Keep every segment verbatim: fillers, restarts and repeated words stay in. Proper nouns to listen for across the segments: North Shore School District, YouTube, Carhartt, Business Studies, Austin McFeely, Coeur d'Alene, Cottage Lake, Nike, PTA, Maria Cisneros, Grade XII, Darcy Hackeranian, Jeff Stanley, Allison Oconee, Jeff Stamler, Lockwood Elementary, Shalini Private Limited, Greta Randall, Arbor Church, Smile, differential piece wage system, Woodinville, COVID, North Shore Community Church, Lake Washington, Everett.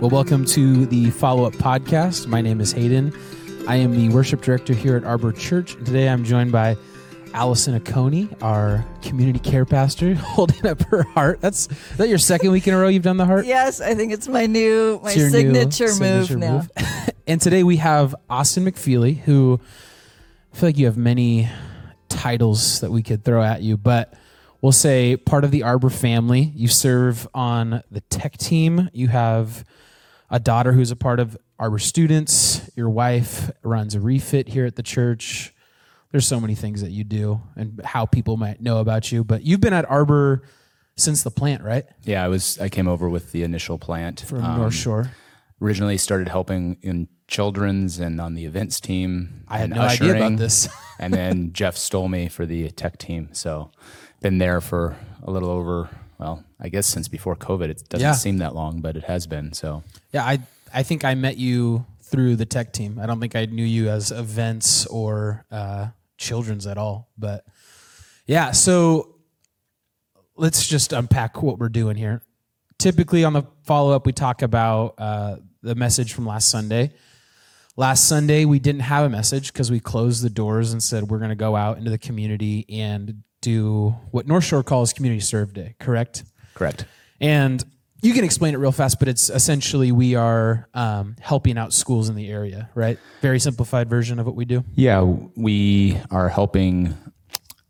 Well, welcome to the follow-up podcast. My name is Hayden. I am the worship director here at Arbor Church. And today I'm joined by Allison Oconee, our community care pastor, holding up her heart. That's is that your second week in a row you've done the heart? Yes, I think it's my new my signature, new signature move now. Move. And today we have Austin McFeely, who I feel like you have many titles that we could throw at you, but we'll say part of the Arbor family. You serve on the tech team. You have a daughter who's a part of Arbor students. Your wife runs a refit here at the church. There's so many things that you do and how people might know about you, but you've been at Arbor since the plant, right? Yeah, I was. I came over with the initial plant from um, North Shore. Originally started helping in children's and on the events team. I had no ushering, idea about this. And then Jeff stole me for the tech team. So been there for a little over, well, I guess since before COVID. It doesn't yeah. seem that long, but it has been. So yeah, I I think I met you through the tech team. I don't think I knew you as events or uh, children's at all. But yeah, so let's just unpack what we're doing here. Typically on the follow-up, we talk about uh, the message from last Sunday. Last Sunday, we didn't have a message because we closed the doors and said we're going to go out into the community and do what North Shore calls Community Serve Day, correct? Correct. And you can explain it real fast, but it's essentially we are um, helping out schools in the area, right? Very simplified version of what we do. Yeah, we are helping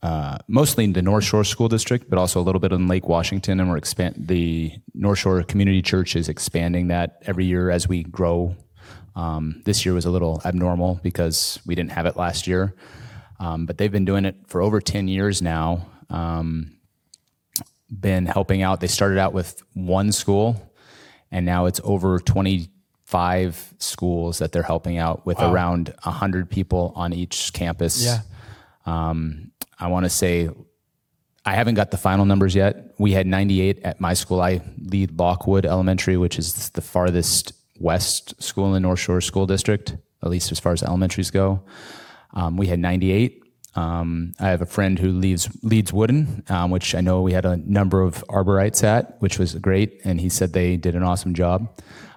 uh, mostly in the North Shore School District, but also a little bit in Lake Washington, and we're expand the North Shore Community Church is expanding that every year as we grow. Um, this year was a little abnormal because we didn't have it last year. Um, but they've been doing it for over ten years now, um, been helping out. They started out with one school, and now it's over twenty-five schools that they're helping out with. Wow. Around one hundred people on each campus. Yeah. Um, I want to say I haven't got the final numbers yet. We had ninety-eight at my school. I lead Lockwood Elementary, which is the farthest west school in the North Shore School District, at least as far as elementaries go. Um, we had ninety-eight. Um, I have a friend who leads, leads Wooden, um, which I know we had a number of Arborites at, which was great. And he said they did an awesome job.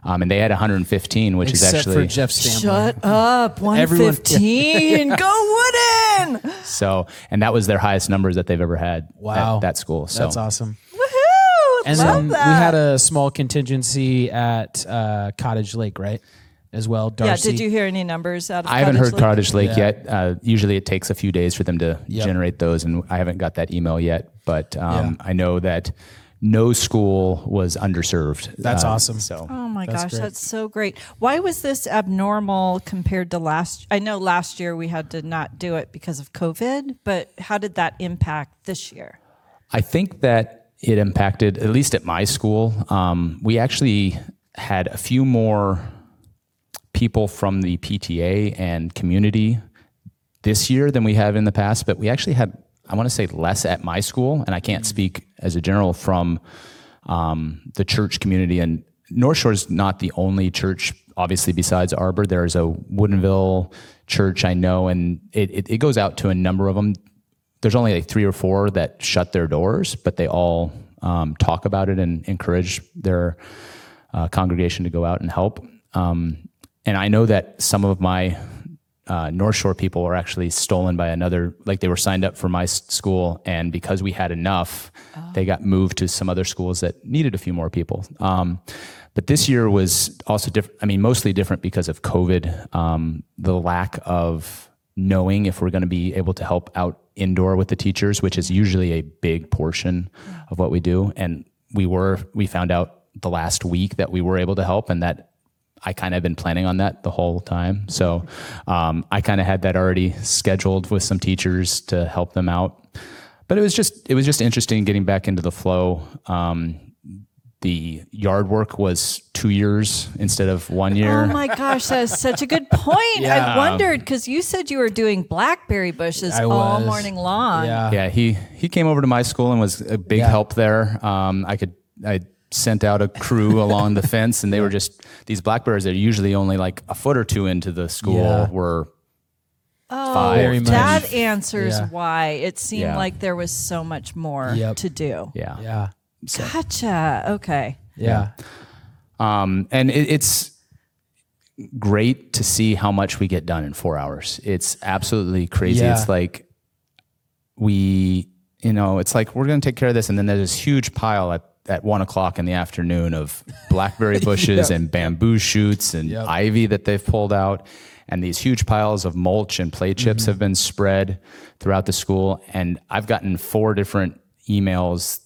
Um, and they had one hundred fifteen, which Except is actually... Except for Jeff Stanley. Shut up, one hundred fifteen! Go Wooden! So, and that was their highest numbers that they've ever had. Wow. At that school. So. That's awesome. Woohoo! And love then that. We had a small contingency at uh, Cottage Lake, right? As well, Darcy. Yeah, did you hear any numbers out of Cottage Lake? I haven't heard Cottage Lake yeah. yet. Uh, usually it takes a few days for them to yep. generate those, and I haven't got that email yet. But um, yeah. I know that no school was underserved. That's uh, awesome. So. Oh, my that's gosh, great. That's so great. Why was this abnormal compared to last? I know last year we had to not do it because of COVID, but how did that impact this year? I think that it impacted, at least at my school, um, we actually had a few more people from the P T A and community this year than we have in the past, but we actually had, I want to say, less at my school, and I can't speak as a general from um, the church community. And North Shore is not the only church, obviously, besides Arbor. There's a Woodinville church I know, and it, it, it goes out to a number of them. There's only like three or four that shut their doors, but they all um, talk about it and encourage their uh, congregation to go out and help. Um, And I know that some of my uh, North Shore people were actually stolen by another, like they were signed up for my school, and because we had enough, oh. they got moved to some other schools that needed a few more people. Um, but this year was also different, I mean, mostly different because of COVID, um, the lack of knowing if we're going to be able to help out indoor with the teachers, which is usually a big portion of what we do. And we were, we found out the last week that we were able to help, and that I kind of been planning on that the whole time. So um, I kind of had that already scheduled with some teachers to help them out. But it was just it was just interesting getting back into the flow. Um, the yard work was two years instead of one year. Oh my gosh, that's such a good point. Yeah. I wondered, because you said you were doing blackberry bushes I all was. morning long. Yeah, yeah he, he came over to my school and was a big yeah. help there. Um, I could... I. sent out a crew along the fence, and they were just, these blackberries that are usually only like a foot or two into the school yeah. were oh, five. That answers yeah. why it seemed yeah. like there was so much more yep. to do. Yeah. Yeah. So. Gotcha. Okay. Yeah. yeah. Um, and it, it's great to see how much we get done in four hours. It's absolutely crazy. Yeah. It's like we, you know, it's like we're going to take care of this. And then there's this huge pile at, at one o'clock in the afternoon of blackberry bushes yeah. and bamboo shoots and yep. ivy that they've pulled out. And these huge piles of mulch and play chips mm-hmm. have been spread throughout the school. And I've gotten four different emails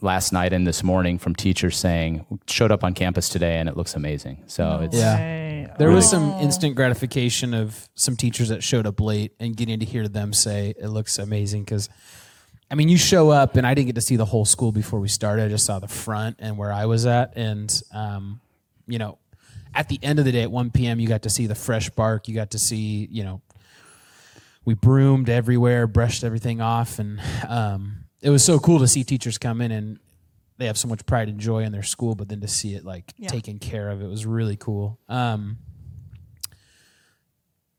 last night and this morning from teachers saying, showed up on campus today and it looks amazing. So it's yeah. There was some instant gratification of some teachers that showed up late and getting to hear them say it looks amazing. Because, I mean, you show up and I didn't get to see the whole school before we started. I just saw the front and where I was at. And, um, you know, at the end of the day at one p.m., you got to see the fresh bark. You got to see, you know, we broomed everywhere, brushed everything off. And um, it was so cool to see teachers come in and they have so much pride and joy in their school, but then to see it like yeah. taken care of, it was really cool. Um,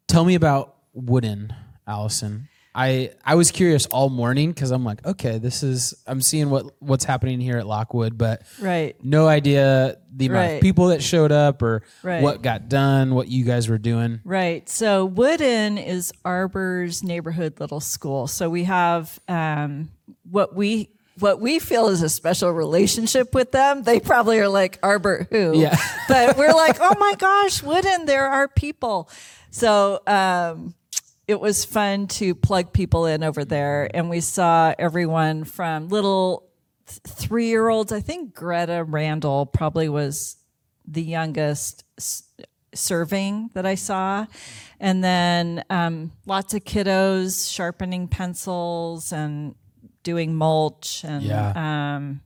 tell me about Woodin, Allison. I, I was curious all morning because I'm like, okay, this is, I'm seeing what, what's happening here at Lockwood, but right. no idea the amount right. of people that showed up or right. what got done, what you guys were doing. Right. So Woodin is Arbor's neighborhood little school. So we have um, what we what we feel is a special relationship with them. They probably are like, Arbor who? Yeah. But we're like, oh my gosh, Woodin, there are people. So, um it was fun to plug people in over there, and we saw everyone from little th- three-year-olds. I think Greta Randall probably was the youngest s- serving that I saw, and then um, lots of kiddos sharpening pencils and doing mulch and, yeah. um,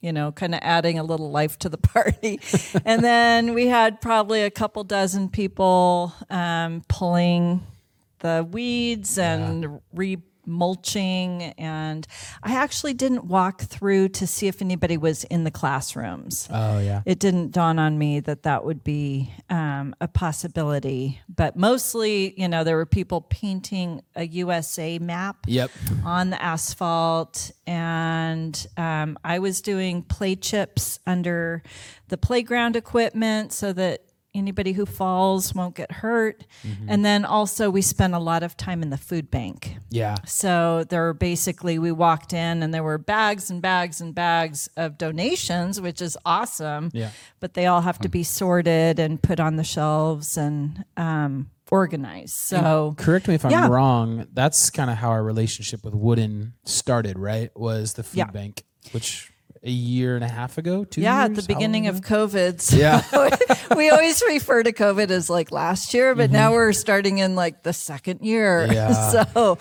you know, kind of adding a little life to the party. And then we had probably a couple dozen people um, pulling the weeds and yeah. re-mulching. And I actually didn't walk through to see if anybody was in the classrooms. Oh, yeah. It didn't dawn on me that that would be um, a possibility. But mostly, you know, there were people painting a U S A map yep. on the asphalt. And um, I was doing play chips under the playground equipment so that anybody who falls won't get hurt. Mm-hmm. And then also we spent a lot of time in the food bank. Yeah. So there were basically, we walked in and there were bags and bags and bags of donations, which is awesome. Yeah. But they all have to be sorted and put on the shelves and um, organized. So and correct me if I'm yeah. wrong. That's kind of how our relationship with Woodin started, right? Was the food yeah. bank, which... A year and a half ago, two yeah, years? At the beginning of COVID. So yeah. we always refer to COVID as like last year, but mm-hmm. now we're starting in like the second year. Yeah. So,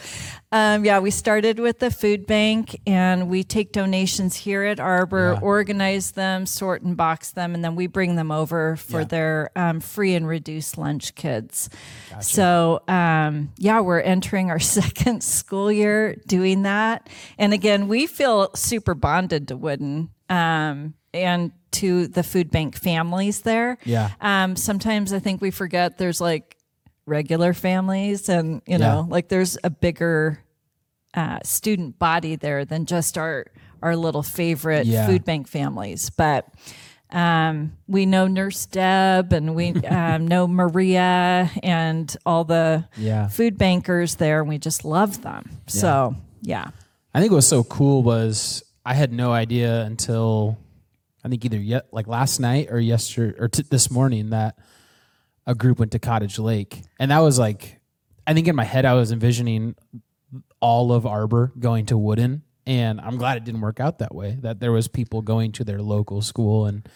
um, yeah, we started with the food bank and we take donations here at Arbor, yeah. organize them, sort and box them, and then we bring them over for yeah. their um, free and reduced lunch kids. Gotcha. So, um, yeah, we're entering our second school year doing that. And again, we feel super bonded to Woodin. Um, and to the food bank families there. Yeah. Um, sometimes I think we forget there's like regular families and, you know, yeah. like there's a bigger uh, student body there than just our, our little favorite yeah. food bank families. But um, we know Nurse Deb and we um, know Maria and all the yeah. food bankers there, and we just love them. Yeah. So, yeah. I think what was so cool was... I had no idea until I think either yet like last night or yesterday or t- this morning that a group went to Cottage Lake. And that was like, I think in my head, I was envisioning all of Arbor going to Woodin, and I'm glad it didn't work out that way, that there was people going to their local school. And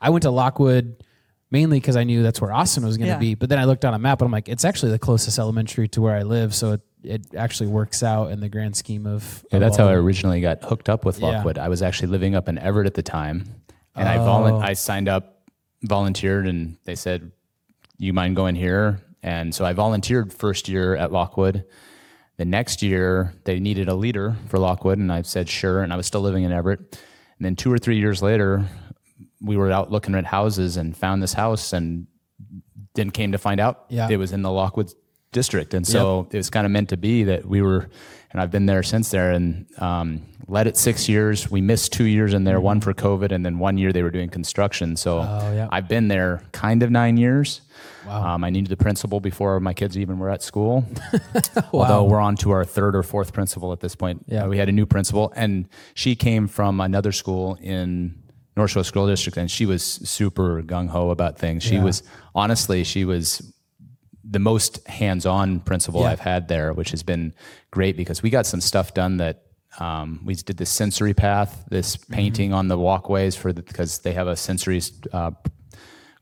I went to Lockwood mainly because I knew that's where Austin was going to yeah. be. But then I looked on a map and I'm like, it's actually the closest elementary to where I live. So it, it actually works out in the grand scheme of... Yeah, of that's how I originally got hooked up with Lockwood. Yeah. I was actually living up in Everett at the time, and oh. I volu- I signed up, volunteered, and they said, you mind going here? And so I volunteered first year at Lockwood. The next year, they needed a leader for Lockwood, and I said, sure, and I was still living in Everett. And then two or three years later, we were out looking at houses and found this house, and then came to find out yeah. it was in the Lockwood district. And so yep. it was kind of meant to be that we were, and I've been there since there, and um, led it six years. We missed two years in there, one for COVID, and then one year they were doing construction. So oh, yeah. I've been there kind of nine years. Wow. Um, I needed the principal before my kids even were at school, wow. although we're on to our third or fourth principal at this point. Yeah. Uh, we had a new principal, and she came from another school in North Shore School District, and she was super gung-ho about things. She yeah. was, honestly, she was the most hands-on principal yeah. I've had there, which has been great because we got some stuff done that um, we did this sensory path, this painting mm-hmm. on the walkways for the, because they have a sensory uh,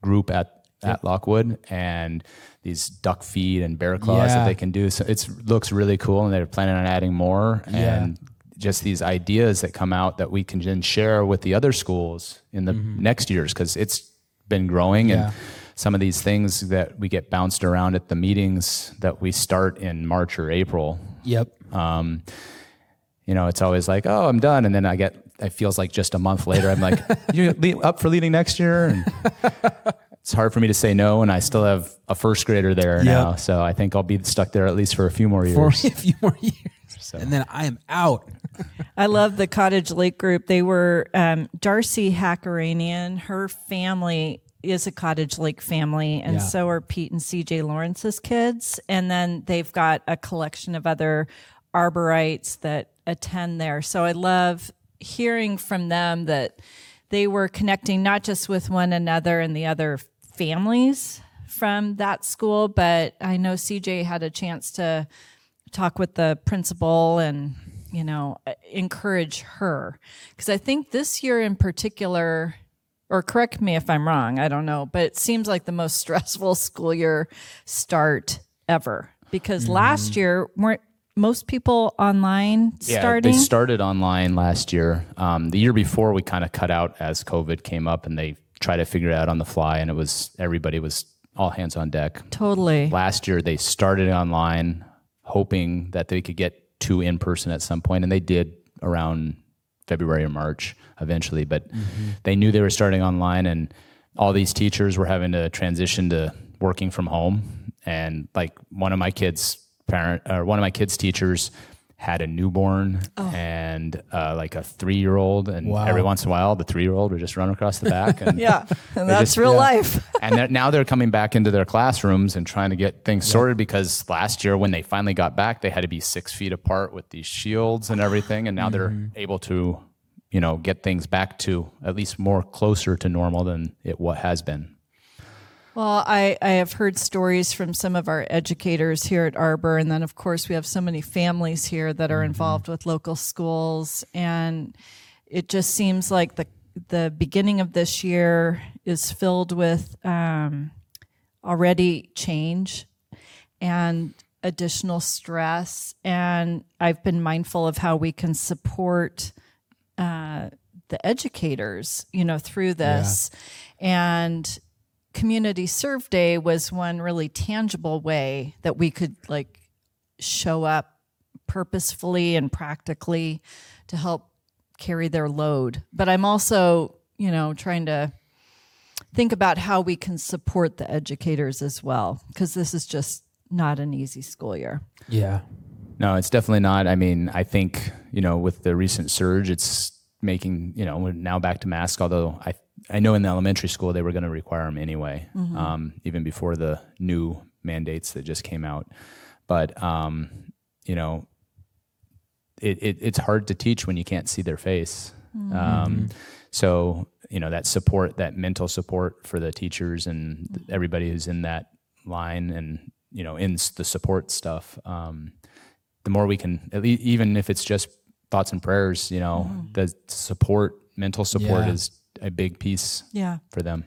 group at Yep. at Lockwood, and these duck feed and bear claws yeah. that they can do. So it looks really cool, and they're planning on adding more. Yeah. And just these ideas that come out that we can then share with the other schools in the mm-hmm. next years, because it's been growing. Yeah. And some of these things that we get bounced around at the meetings that we start in March or April. Yep. Um, you know, it's always like, oh, I'm done. And then I get, it feels like just a month later, I'm like, you up for leading next year? And it's hard for me to say no, and I still have a first grader there yep. now, so I think I'll be stuck there at least for a few more years. For a few more years, so. And then I am out. I love the Cottage Lake group. They were um, Darcy Hackeranian. Her family is a Cottage Lake family, and yeah. so are Pete and C J Lawrence's kids. And then they've got a collection of other Arborites that attend there. So I love hearing from them that they were connecting not just with one another and the other families from that school, but I know C J had a chance to talk with the principal and, you know, encourage her. Because I think this year in particular, or correct me if I'm wrong, I don't know, but it seems like the most stressful school year start ever. Because mm-hmm. last year, weren't most people online starting? Yeah, they started online last year. Um, the year before, we kind of cut out as COVID came up, and they tried to figure it out on the fly, and it was everybody was all hands on deck. Totally. Last year, they started online, hoping that they could get to in-person at some point, and they did around February or March eventually, but mm-hmm. they knew they were starting online, and all these teachers were having to transition to working from home, and like one of my kids' parent or one of my kids' teachers had a newborn oh. and uh, like a three-year-old, and wow. every once in a while the three-year-old would just run across the back and yeah and that's just, real yeah. life and they're, now they're coming back into their classrooms and trying to get things yeah. sorted, because last year when they finally got back they had to be six feet apart with these shields and everything, and now mm-hmm. they're able to, you know, get things back to at least more closer to normal than it what has been. Well, I, I have heard stories from some of our educators here at Arbor, and then, of course, we have so many families here that are involved mm-hmm. with local schools, and it just seems like the the beginning of this year is filled with um, already change and additional stress, and I've been mindful of how we can support uh, the educators, you know, through this, yeah. and Community Serve Day was one really tangible way that we could like show up purposefully and practically to help carry their load. But I'm also, you know, trying to think about how we can support the educators as well, because this is just not an easy school year. Yeah. No, it's definitely not. I mean, I think, you know, with the recent surge, it's making, you know, we're now back to mask, although I I know in the elementary school they were going to require them anyway, mm-hmm. um, even before the new mandates that just came out. But, um, you know, it, it, it's hard to teach when you can't see their face. Mm-hmm. Um, so, you know, that support, that mental support for the teachers and mm-hmm. everybody who's in that line and, you know, in the support stuff, um, the more we can, at least, even if it's just thoughts and prayers, you know, mm-hmm. the support, mental support yeah. is a big piece yeah. for them.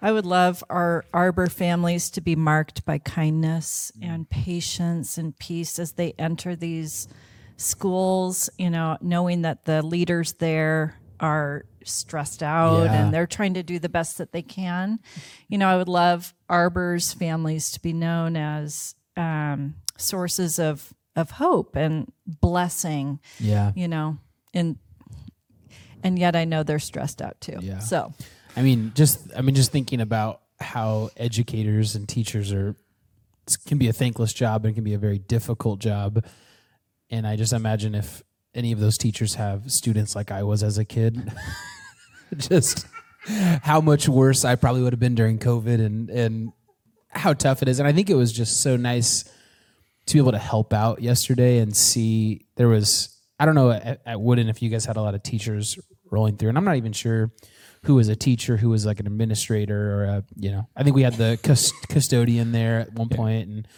I would love our Arbor families to be marked by kindness and patience and peace as they enter these schools, you know, knowing that the leaders there are stressed out yeah. and they're trying to do the best that they can. You know, I would love Arbor's families to be known as um, sources of, of hope and blessing, yeah. you know, in and yet I know they're stressed out too. Yeah. So, I mean, just I mean, just thinking about how educators and teachers are it can be a thankless job and it can be a very difficult job. And I just imagine if any of those teachers have students like I was as a kid, just how much worse I probably would have been during COVID and, and how tough it is. And I think it was just so nice to be able to help out yesterday and see there was, I don't know at, at Woodin if you guys had a lot of teachers rolling through, and I'm not even sure who was a teacher, who was like an administrator or a, you know, I think we had the cust- custodian there at one yeah. point. And,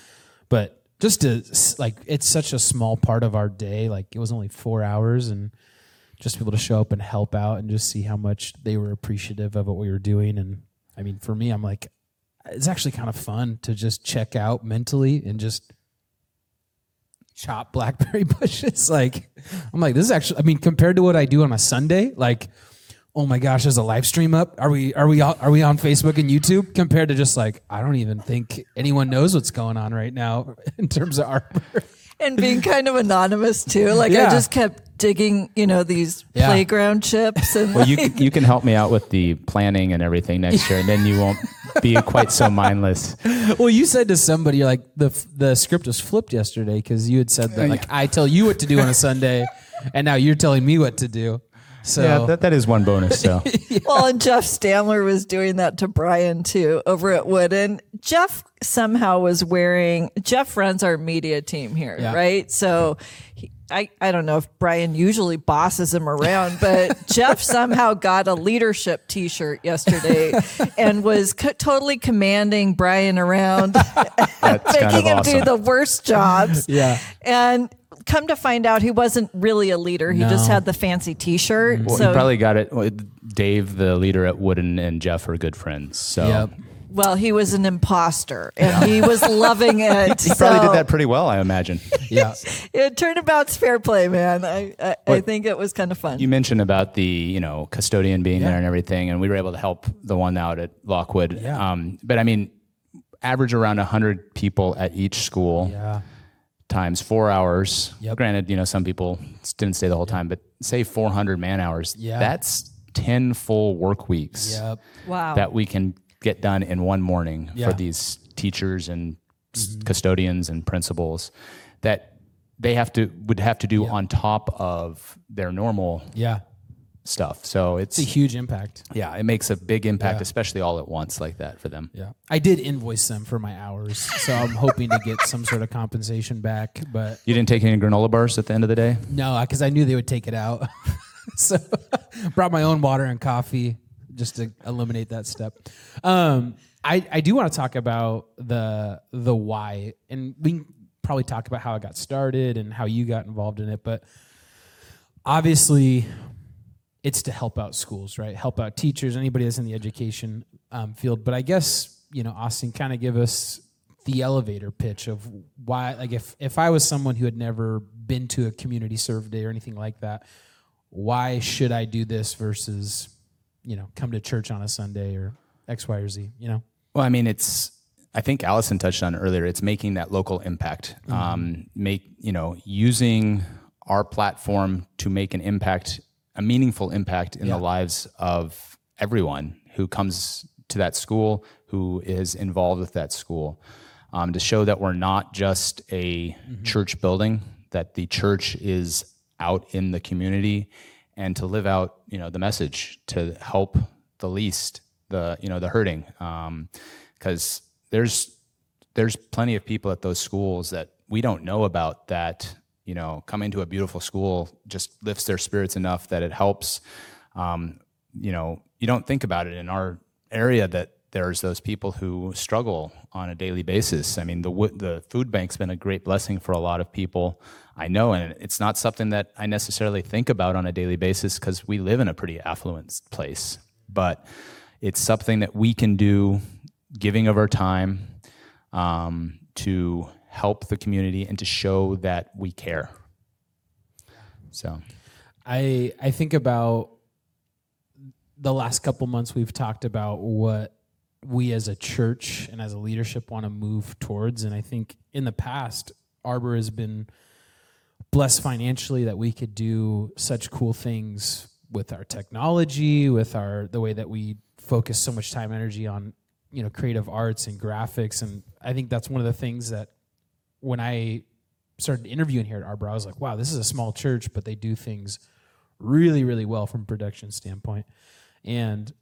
but just to like, it's such a small part of our day. Like it was only four hours and just people to show up and help out and just see how much they were appreciative of what we were doing. And I mean, for me, I'm like, it's actually kind of fun to just check out mentally and just chop blackberry bushes. Like, I'm like, this is actually, I mean, compared to what I do on a Sunday, like, oh my gosh, there's a live stream up. Are we are we are we on Facebook and YouTube? Compared to just like, I don't even think anyone knows what's going on right now in terms of Arbor. And being kind of anonymous too. Like yeah. I just kept digging, you know, these yeah. playground chips. And well, like... you you can help me out with the planning and everything next year, and then you won't be quite so mindless. Well, you said to somebody, you're like, the the script was flipped yesterday because you had said that, like, I tell you what to do on a Sunday, and now you're telling me what to do. So. Yeah, that, that is one bonus. So. yeah. Well, and Jeff Stamler was doing that to Brian, too, over at Woodin. Jeff somehow was wearing, Jeff runs our media team here, yeah. right? So he, I, I don't know if Brian usually bosses him around, but Jeff somehow got a leadership T-shirt yesterday and was co- totally commanding Brian around, making kind of him awesome. do the worst jobs. yeah. And... Come to find out, he wasn't really a leader. He no. just had the fancy T-shirt. Well, so he probably got it. Dave, the leader at Woodin, and Jeff are good friends. So, yep. Well, he was an imposter, and he was loving it. He so. probably did that pretty well, I imagine. yeah, it, turnabout's fair play, man. I I, I think it was kind of fun. You mentioned about the you know custodian being yeah. there and everything, and we were able to help the one out at Lockwood. Yeah. Um, but I mean, average around a hundred people at each school. Yeah. Times four hours. Yep. Granted, you know, some people didn't stay the whole yep. time, but say four hundred man hours. Yep. That's ten full work weeks yep. wow. that we can get done in one morning yeah. for these teachers and mm-hmm. custodians and principals that they have to would have to do yep. on top of their normal yeah. stuff. So it's, it's a huge impact. Yeah, it makes a big impact, yeah. especially all at once like that for them. Yeah, I did invoice them for my hours, so I'm hoping to get some sort of compensation back. But you didn't take any granola bars at the end of the day? No, because I knew they would take it out. So brought my own water and coffee just to eliminate that step. Um, I, I do want to talk about the the why, and we can probably talk about how it got started and how you got involved in it. But obviously... it's to help out schools, right? Help out teachers, anybody that's in the education um, field. But I guess, you know, Austin, kind of give us the elevator pitch of why, like if, if I was someone who had never been to a community serve day or anything like that, why should I do this versus, you know, come to church on a Sunday or X, Y, or Z, you know? Well, I mean, it's, I think Allison touched on it earlier. It's making that local impact, mm-hmm. um, make, you know, using our platform to make an impact a meaningful impact in yeah. the lives of everyone who comes to that school, who is involved with that school, um, to show that we're not just a mm-hmm. church building, that the church is out in the community, and to live out, you know, the message to help the least, the, you know, the hurting. Um, 'cause there's, there's plenty of people at those schools that we don't know about that, you know, coming to a beautiful school just lifts their spirits enough that it helps. Um, you know, you don't think about it in our area that there's those people who struggle on a daily basis. I mean, the the food bank's been a great blessing for a lot of people I know, and it's not something that I necessarily think about on a daily basis because we live in a pretty affluent place. But it's something that we can do, giving of our time um, to help the community and to show that we care. So I I think about the last couple months we've talked about what we as a church and as a leadership want to move towards. And I think in the past, Arbor has been blessed financially that we could do such cool things with our technology, with our the way that we focus so much time and energy on you know, creative arts and graphics. And I think that's one of the things that when I started interviewing here at Arbor, I was like, wow, this is a small church, but they do things really, really well from a production standpoint. And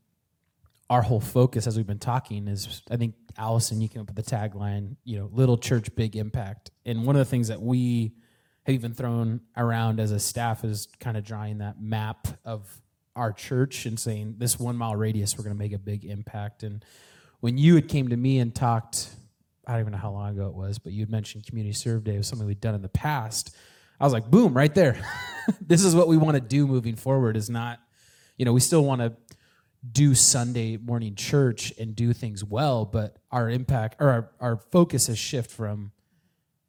our whole focus, as we've been talking, is, I think, Allison, you came up with the tagline, you know, little church, big impact. And one of the things that we have even thrown around as a staff is kind of drawing that map of our church and saying, this one mile radius, we're going to make a big impact. And when you had came to me and talked, I don't even know how long ago it was, but you had mentioned Community Serve Day was something we'd done in the past. I was like, boom, right there. This is what we want to do moving forward. Is not, you know, we still want to do Sunday morning church and do things well, but our impact or our, our focus has shifted from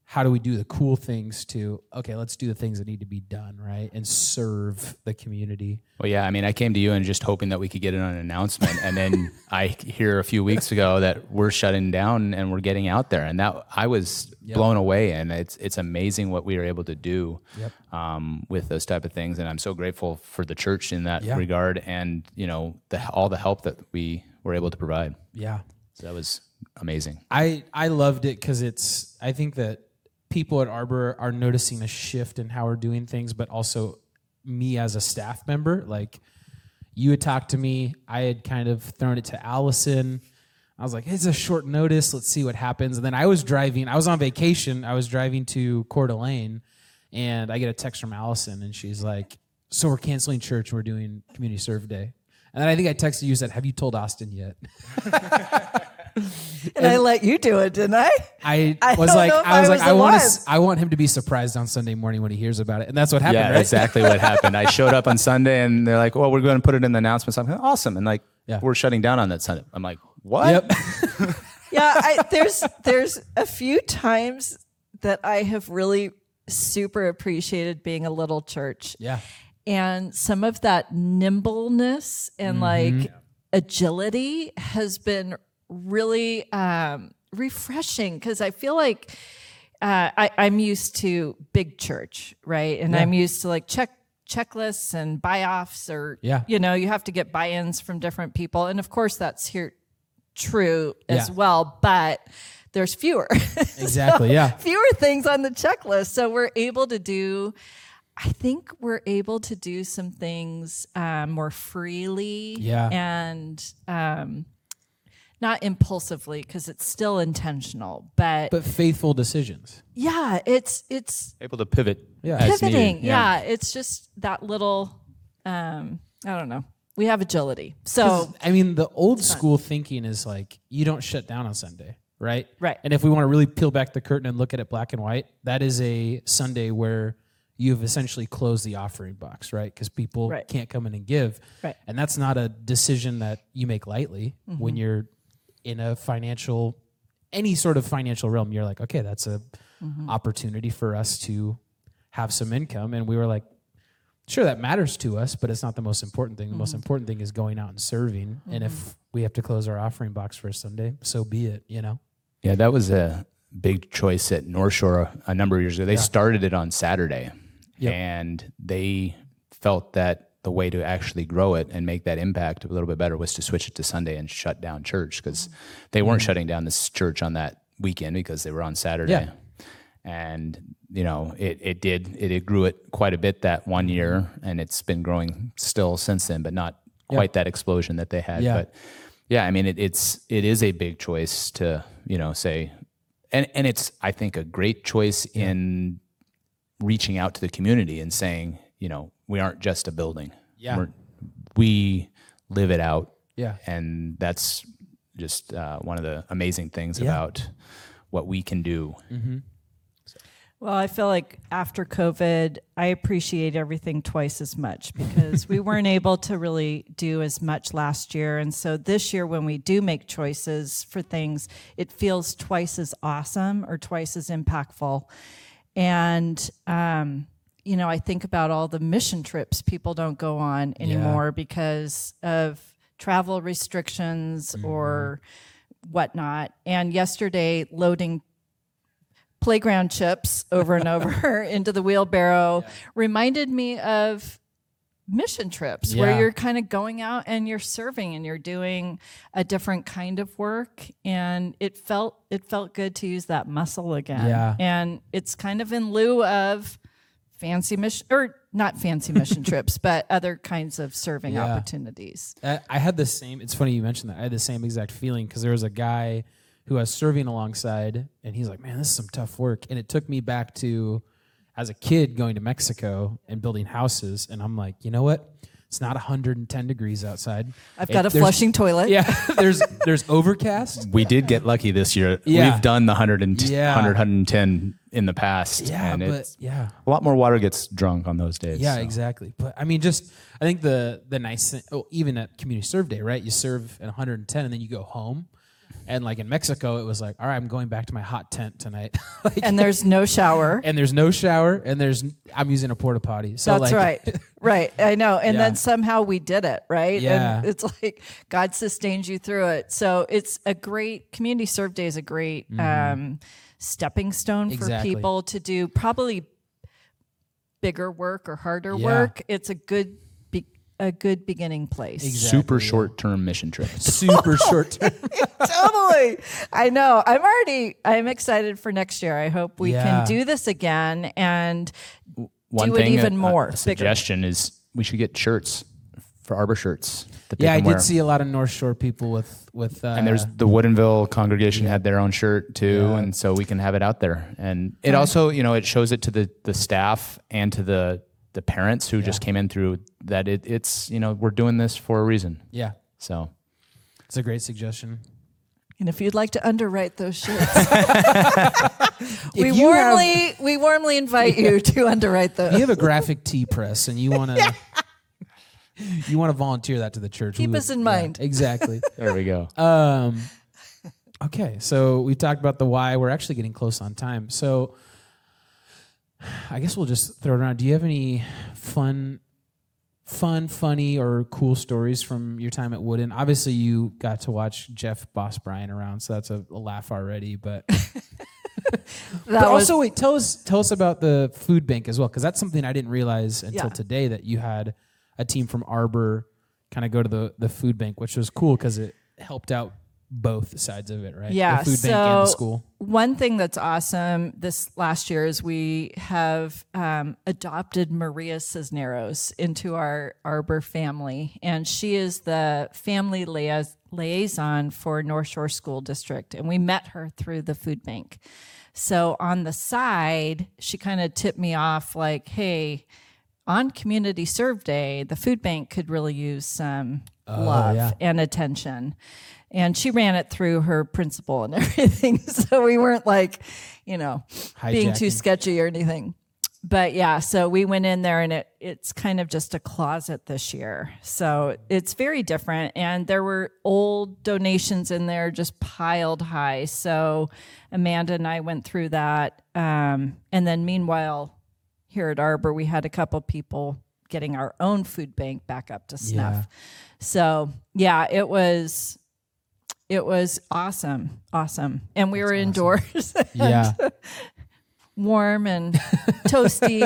how do we do the cool things to, okay, let's do the things that need to be done, right, and serve the community. Well, yeah, I mean, I came to you and just hoping that we could get it on an announcement, and then I hear a few weeks ago that we're shutting down and we're getting out there, and that I was yep. blown away, and it's it's amazing what we are able to do yep. um, with those type of things, and I'm so grateful for the church in that yeah. regard, and you know the, all the help that we were able to provide. Yeah, so that was amazing. I I loved it because it's I think that. People at Arbor are noticing a shift in how we're doing things, but also me as a staff member. Like, you had talked to me, I had kind of thrown it to Allison. I was like, it's a short notice, let's see what happens. And then I was driving, I was on vacation, I was driving to Coeur d'Alene, and I get a text from Allison, and she's like, so we're canceling church, and we're doing Community Serve Day. And then I think I texted you and said, have you told Austin yet? And, and I let you do it, didn't I? I, I was like, I was like, I want to, I want him to be surprised on Sunday morning when he hears about it, and that's what happened. Yeah, right? Exactly what happened. I showed up on Sunday, and they're like, "Well, we're going to put it in the announcements." I'm like, "Awesome!" And like, yeah. we're shutting down on that Sunday. I'm like, "What?" Yep. yeah, I, there's there's a few times that I have really super appreciated being a little church. Yeah, and some of that nimbleness and mm-hmm. like yeah. agility has been. really um, refreshing, because I feel like uh, I, I'm used to big church, right? And yeah. I'm used to like check checklists and buy-offs or, yeah. you know, you have to get buy-ins from different people. And of course that's here true as yeah. well, but there's fewer. Exactly, so yeah. fewer things on the checklist. So we're able to do, I think we're able to do some things um, more freely yeah. and... Um, not impulsively, because it's still intentional, but but faithful decisions. Yeah, it's it's able to pivot. Yeah, pivoting. Yeah. yeah, it's just that little. Um, I don't know. We have agility. So I mean, the old school fun. thinking is like you don't shut down on Sunday, right? Right. And if we want to really peel back the curtain and look at it black and white, that is a Sunday where you've essentially closed the offering box, right? Because people right. can't come in and give, right? And that's not a decision that you make lightly mm-hmm. when you're. In a financial, any sort of financial realm, you're like, okay, that's a mm-hmm. opportunity for us to have some income. And we were like, sure, that matters to us, but it's not the most important thing. The mm-hmm. most important thing is going out and serving. Mm-hmm. And if we have to close our offering box for a Sunday, so be it, you know? Yeah, that was a big choice at North Shore a number of years ago. They yeah. started it on Saturday, yep. and they felt that the way to actually grow it and make that impact a little bit better was to switch it to Sunday and shut down church, because they weren't mm-hmm. shutting down this church on that weekend because they were on Saturday. Yeah. And, you know, it, it did, it, it grew it quite a bit that one year, and it's been growing still since then, but not yeah. quite that explosion that they had. Yeah. But yeah, I mean, it, it's, it is a big choice to, you know, say, and, and it's, I think, a great choice yeah. in reaching out to the community and saying, you know, we aren't just a building. Yeah, We're, we live it out. Yeah, and that's just uh, one of the amazing things yeah. about what we can do. Mm-hmm. So. Well, I feel like after COVID, I appreciate everything twice as much, because we weren't able to really do as much last year, and so this year when we do make choices for things, it feels twice as awesome or twice as impactful, and. Um, You know, I think about all the mission trips people don't go on anymore yeah. because of travel restrictions mm-hmm. or whatnot. And yesterday, loading playground chips over and over into the wheelbarrow yeah. reminded me of mission trips yeah. where you're kind of going out and you're serving and you're doing a different kind of work. And it felt, it felt good to use that muscle again. Yeah. And it's kind of in lieu of fancy mission or not fancy mission trips, but other kinds of serving yeah. opportunities. I had the same, it's funny you mentioned that. I had the same exact feeling because there was a guy who I was serving alongside and he's like, man, this is some tough work. And it took me back to as a kid going to Mexico and building houses. And I'm like, you know what? It's not one hundred ten degrees outside. I've got it, a flushing toilet. Yeah, there's there's overcast. We did get lucky this year. Yeah. We've done the one hundred and yeah. one hundred, one hundred ten in the past. Yeah, and but it's, yeah. a lot more water gets drunk on those days. Yeah, so. exactly. But I mean, just I think the the nice thing, oh, even at Community Serve Day, right? You serve at one hundred ten and then you go home. And like in Mexico, it was like, all right, I'm going back to my hot tent tonight. like, and there's no shower. And there's no shower. And there's I'm using a porta potty. So that's like, right. Right. I know. And yeah. then somehow we did it. Right. Yeah. And it's like God sustained you through it. So it's a great Community Serve Day is a great mm-hmm. um, stepping stone exactly. for people to do probably bigger work or harder yeah. work. It's a good. A good beginning place. Exactly. Super short-term mission trip. Super short-term. Totally. I know. I'm already, I'm excited for next year. I hope we yeah. can do this again and One do thing, it even a, more. A suggestion bigger. Is we should get shirts for Arbor shirts. That yeah, I did wear. see a lot of North Shore people with... with uh, and there's the Woodinville congregation yeah. had their own shirt too, yeah. and so we can have it out there. And it also, you know, it shows it to the, the staff and to the the parents who yeah. just came in through that it, it's, you know, we're doing this for a reason. Yeah. So it's a great suggestion. And if you'd like to underwrite those shirts, we warmly, have, we warmly invite yeah. you to underwrite those. You have a graphic tee press and you want to, yeah. you want to volunteer that to the church. Keep we us would, in mind. Yeah, exactly. There we go. Um, okay. So we talked about the why. We're actually getting close on time. So, I guess we'll just throw it around. Do you have any fun, fun, funny, or cool stories from your time at Wooden? Obviously, you got to watch Jeff Boss Bryan around, so that's a, a laugh already. But, but was... also, wait, tell us tell us about the food bank as well, because that's something I didn't realize until yeah. today that you had a team from Arbor kind of go to the, the food bank, which was cool because it helped out both sides of it, right? Yeah. The food bank and the school. One thing that's awesome this last year is we have um, adopted Maria Cisneros into our Arbor family, and she is the family lia- liaison for North Shore School District, and we met her through the food bank. So on the side, she kind of tipped me off like, hey, on Community Serve Day, the food bank could really use some uh, love yeah. and attention. And she ran it through her principal and everything. So we weren't like, you know, hijacking. Being too sketchy or anything. But yeah, so we went in there and it it's kind of just a closet this year. So it's very different. And there were old donations in there just piled high. So Amanda and I went through that. Um, and then meanwhile, here at Arbor, we had a couple people getting our own food bank back up to snuff. Yeah. So yeah, it was... It was awesome, awesome. And we That's were indoors. Awesome. Yeah. Warm and toasty.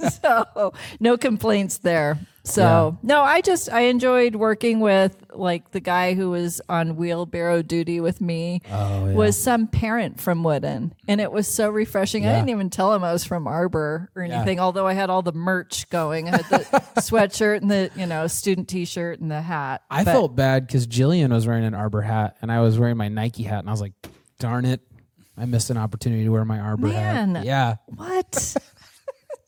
Yeah. So no complaints there. So yeah. no, I just, I enjoyed working with like the guy who was on wheelbarrow duty with me oh, yeah. was some parent from Woodin. And it was so refreshing. Yeah. I didn't even tell him I was from Arbor or anything, yeah. although I had all the merch going. I had the sweatshirt and the, you know, student t-shirt and the hat. I but, felt bad because Jillian was wearing an Arbor hat and I was wearing my Nike hat and I was like, darn it. I missed an opportunity to wear my Arbor Man, hat. Yeah. What?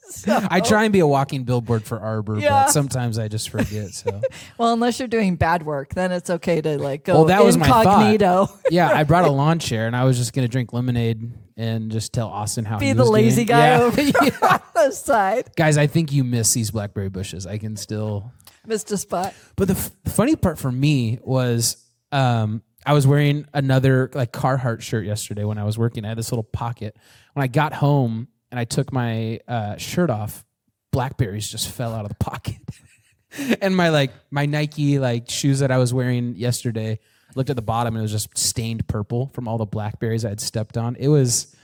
So. I try and be a walking billboard for Arbor, yeah. but sometimes I just forget. So, well, unless you're doing bad work, then it's okay to like go well, that was incognito. My thought. Yeah, I brought a lawn chair and I was just going to drink lemonade and just tell Austin how be he was the lazy doing. Guy yeah. over yeah. on the side. Guys, I think you miss these blackberry bushes. I can still missed a spot. But the, f- the funny part for me was. Um, I was wearing another like Carhartt shirt yesterday when I was working. I had this little pocket. When I got home and I took my uh, shirt off, blackberries just fell out of the pocket. And my like my Nike like shoes that I was wearing yesterday, looked at the bottom and it was just stained purple from all the blackberries I had stepped on. It was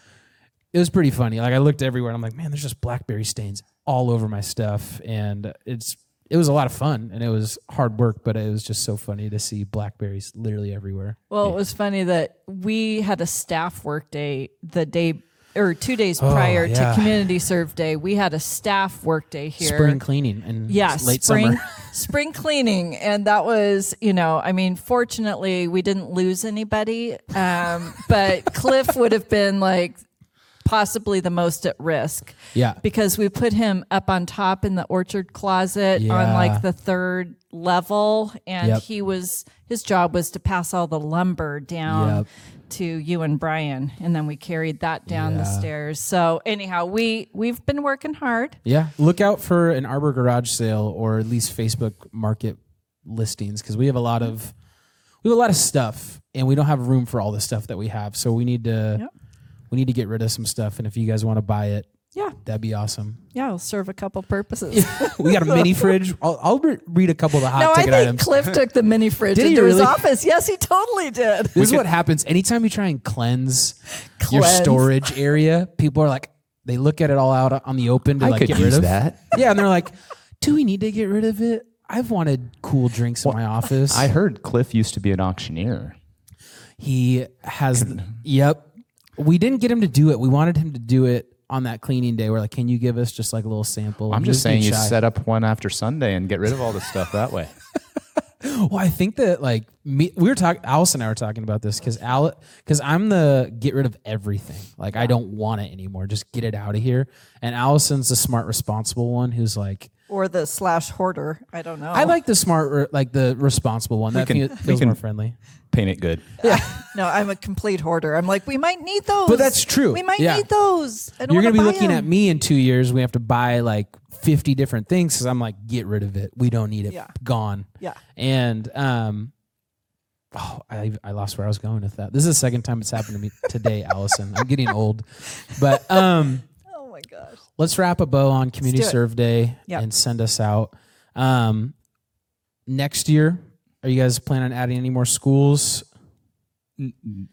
it was pretty funny. Like I looked everywhere and I'm like, man, there's just blackberry stains all over my stuff, and it's it was a lot of fun, and it was hard work, but it was just so funny to see blackberries literally everywhere. Well, yeah. It was funny that we had a staff work day the day or two days oh, prior yeah. to Community Serve Day. We had a staff work day here. Spring cleaning and yeah, late spring, summer. Spring cleaning. And that was, you know, I mean, fortunately, we didn't lose anybody. Um, but Cliff would have been like, possibly the most at risk. Yeah. Because we put him up on top in the orchard closet yeah. on like the third level. And yep. he was, his job was to pass all the lumber down yep. to you and Brian. And then we carried that down yeah. the stairs. So anyhow, we, we've been working hard. Yeah. Look out for an Arbor garage sale or at least Facebook market listings. Cause we have a lot of, we have a lot of stuff and we don't have room for all the stuff that we have. So we need to, yep. We need to get rid of some stuff, and if you guys want to buy it, yeah, that'd be awesome. Yeah, it'll serve a couple purposes. We got a mini fridge. I'll, I'll re- read a couple of the hot no, ticket items. No, I think items. Cliff took the mini fridge did into really? his office. Yes, he totally did. This is what happens. Anytime you try and cleanse, cleanse your storage area, people are like, they look at it all out on the open to I like could get rid of that. Yeah, and they're like, do we need to get rid of it? I've wanted cool drinks well, in my office. I heard Cliff used to be an auctioneer. He has, yep. We didn't get him to do it. We wanted him to do it on that cleaning day. We're like, can you give us just like a little sample? I'm just saying you set up one after Sunday and get rid of all the stuff that way. Well, I think that like me, we were talking, Alice and I were talking about this because Al, because I'm the get rid of everything. Like I don't want it anymore. Just get it out of here. And Allison's the smart, responsible one who's like, or the slash hoarder. I don't know. I like the smart, like the responsible one. We that can, feels more friendly. Paint it good. Yeah. No, I'm a complete hoarder. I'm like, we might need those. But that's true. We might yeah. need those. I don't You're going to be looking them. at me in two years. We have to buy like fifty different things because I'm like, get rid of it. We don't need it. Yeah. Gone. Yeah. And um, oh, I I lost where I was going with that. This is the second time it's happened to me today, Allison. I'm getting old. But um, oh my gosh. Let's wrap a bow on Community Serve Day yep. and send us out. Um, next year. Are you guys planning on adding any more schools?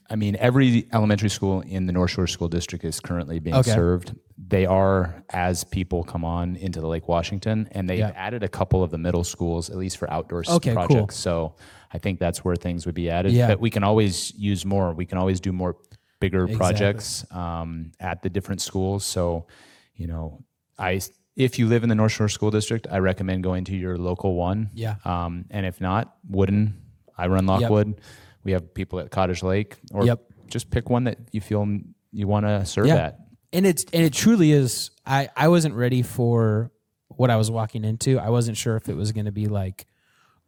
I mean, every elementary school in the North Shore School District is currently being okay. served. They are, as people come on into the Lake Washington, and they've yeah. added a couple of the middle schools, at least for outdoor okay, projects. Cool. So I think that's where things would be added. Yeah. But we can always use more. We can always do more bigger exactly. projects um, at the different schools. So, you know, I... If you live in the North Shore School District, I recommend going to your local one. Yeah. Um, and if not, Woodin. I run Lockwood. Yep. We have people at Cottage Lake. Or yep. just pick one that you feel you want to serve yeah. at. And it's and it truly is. I, I wasn't ready for what I was walking into. I wasn't sure if it was going to be like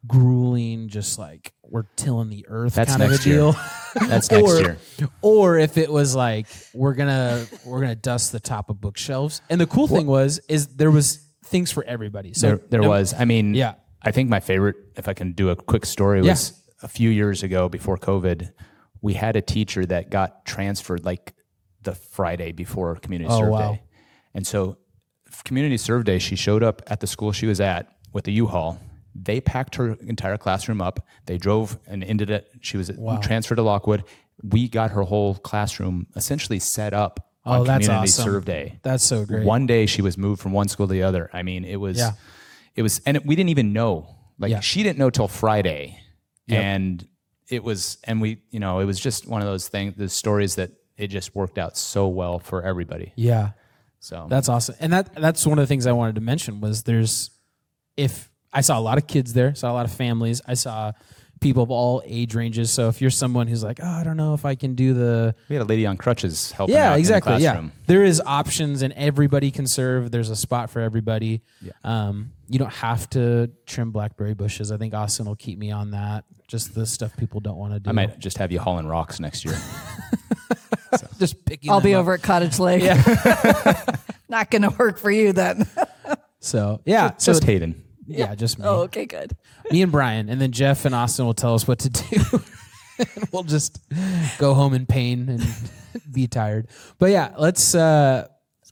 grueling, just like we're tilling the earth That's kind next of a deal. Year. That's next or, year. Or if it was like we're gonna we're gonna dust the top of bookshelves. And the cool well, thing was is there was things for everybody. So there, there no, was. I mean, yeah. I think my favorite, if I can do a quick story, was yeah. a few years ago before COVID, we had a teacher that got transferred like the Friday before Community oh, Serve wow. Day. And so Community Serve Day, she showed up at the school she was at with a U-Haul. They packed her entire classroom up. They drove and ended it. She was wow. transferred to Lockwood. We got her whole classroom essentially set up oh, on that's Community awesome. Serve Day. That's so great. One day she was moved from one school to the other. I mean, it was, yeah. it was, and it, we didn't even know. Like yeah. she didn't know till Friday, yep. and it was, and we, you know, it was just one of those things, the stories that it just worked out so well for everybody. Yeah, so that's awesome. And that that's one of the things I wanted to mention was there's if. I saw a lot of kids there, saw a lot of families. I saw people of all age ranges. So if you're someone who's like, oh, I don't know if I can do the... We had a lady on crutches helping yeah, out exactly, in the classroom. Yeah. There is options and everybody can serve. There's a spot for everybody. Yeah. Um, you don't have to trim blackberry bushes. I think Austin will keep me on that. Just the stuff people don't want to do. I might just have you hauling rocks next year. so. Just picking I'll be up. over at Cottage Lake. Yeah. Not going to work for you then. so, yeah. Just, so just Hayden. Yeah, just me. Oh, okay, good. Me and Brian, and then Jeff and Austin will tell us what to do. and we'll just go home in pain and be tired. But yeah, let's uh,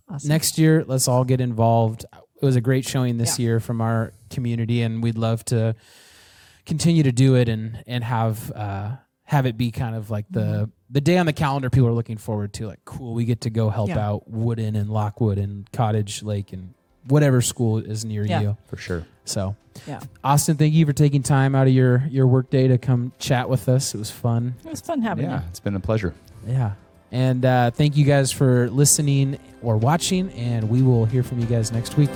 awesome. next year, let's all get involved. It was a great showing this yeah. year from our community, and we'd love to continue to do it and and have uh, have it be kind of like the mm-hmm. the day on the calendar people are looking forward to. Like, cool, we get to go help yeah. out Woodin and Lockwood and Cottage Lake and whatever school is near yeah. you. For sure. So, yeah. Austin, thank you for taking time out of your, your work day to come chat with us. It was fun. It was fun having yeah, you. Yeah, it's been a pleasure. Yeah. And uh, thank you guys for listening or watching, and we will hear from you guys next week.